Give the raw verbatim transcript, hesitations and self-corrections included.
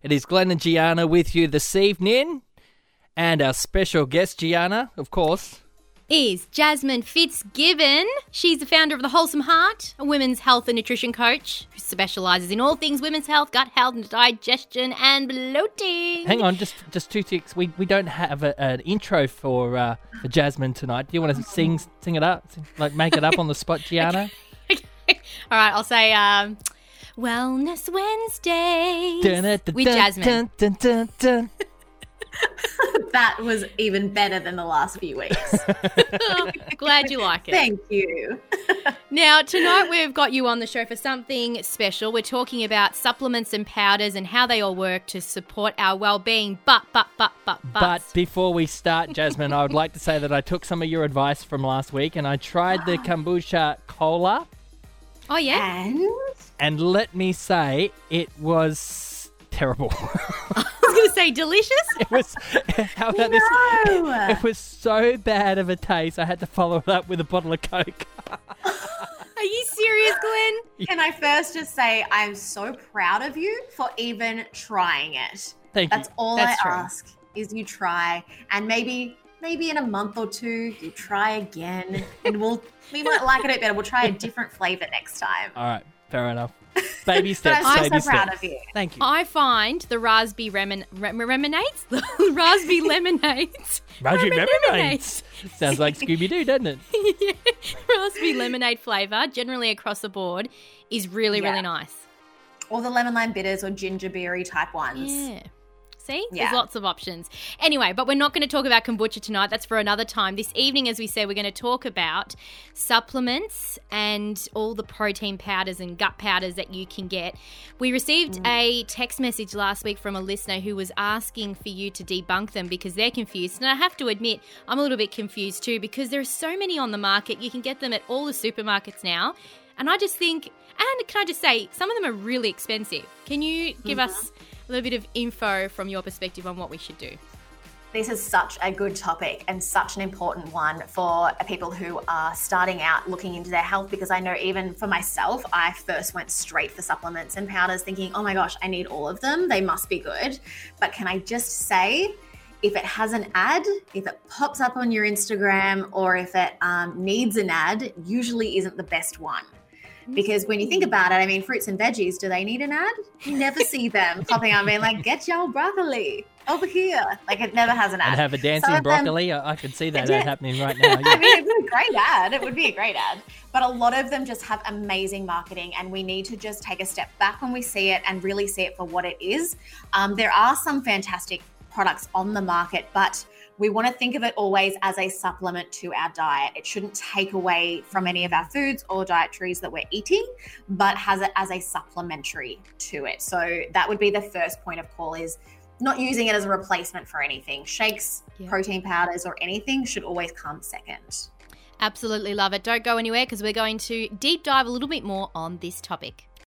It is Glenn and Gianna with you this evening. And our special guest, Gianna, of course, is Jasmine Fitzgibbon. She's the founder of The Wholesome Heart, a women's health and nutrition coach who specialises in all things women's health, gut health, and digestion and bloating. Hang on, just just two ticks. We we don't have a, an intro for uh, for Jasmine tonight. Do you want to sing sing it up, sing, like make it up on the spot, Gianna? Okay. Okay. All right, I'll say um, Wellness Wednesdays dun, dun, dun, with Jasmine. Dun, dun, dun, dun. That was even better than the last few weeks. Glad you like it. Thank you. Now, tonight we've got you on the show for something special. We're talking about supplements and powders and how they all work to support our well-being. But, but, but, but, but. But before we start, Jasmine, I would like to say that I took some of your advice from last week and I tried the kombucha cola. Oh, yeah. And, and let me say, it was terrible. I was going to say delicious. It was how about no. this? It was so bad of a taste. I had to follow it up with a bottle of Coke. Are you serious, Glenn? Can I first just say I'm so proud of you for even trying it. Thank That's you. all That's I true. ask is you try, and maybe maybe in a month or two you try again, and we'll we might like it a bit better. We'll try a different flavour next time. All right, fair enough. Baby steps, I'm baby so steps. Proud of you. Thank you. I find the raspberry remin- rem- reminades, the raspberry lemonades. Raspberry lemonades. Sounds like Scooby-Doo, doesn't it? Yeah. Raspberry lemonade flavour, generally across the board, is really, yeah. really nice. Or the lemon lime bitters or ginger berry type ones. Yeah. See? Yeah. There's lots of options. Anyway, but we're not going to talk about kombucha tonight. That's for another time. This evening, as we said, we're going to talk about supplements and all the protein powders and gut powders that you can get. We received a text message last week from a listener who was asking for you to debunk them because they're confused. And I have to admit, I'm a little bit confused too because there are so many on the market. You can get them at all the supermarkets now. And I just think, and can I just say, some of them are really expensive. Can you give mm-hmm. us a little bit of info from your perspective on what we should do? This is such a good topic and such an important one for people who are starting out looking into their health, because I know even for myself, I first went straight for supplements and powders thinking, oh my gosh, I need all of them. They must be good. But can I just say, if it has an ad, if it pops up on your Instagram, or if it um, needs an ad, usually isn't the best one. Because when you think about it, I mean, fruits and veggies, do they need an ad? You never see them popping up being like, get your broccoli over here. Like, it never has an ad. I'd have a dancing so, broccoli. Um, I could see that ad happening right now. Yeah. I mean, it would be a great ad. It would be a great ad. But a lot of them just have amazing marketing, and we need to just take a step back when we see it and really see it for what it is. Um, there are some fantastic products on the market, but we want to think of it always as a supplement to our diet. It shouldn't take away from any of our foods or dietaries that we're eating, but has it as a supplementary to it. So that would be the first point of call, is not using it as a replacement for anything. Shakes, yeah. protein powders, or anything should always come second. Absolutely love it. Don't go anywhere because we're going to deep dive a little bit more on this topic.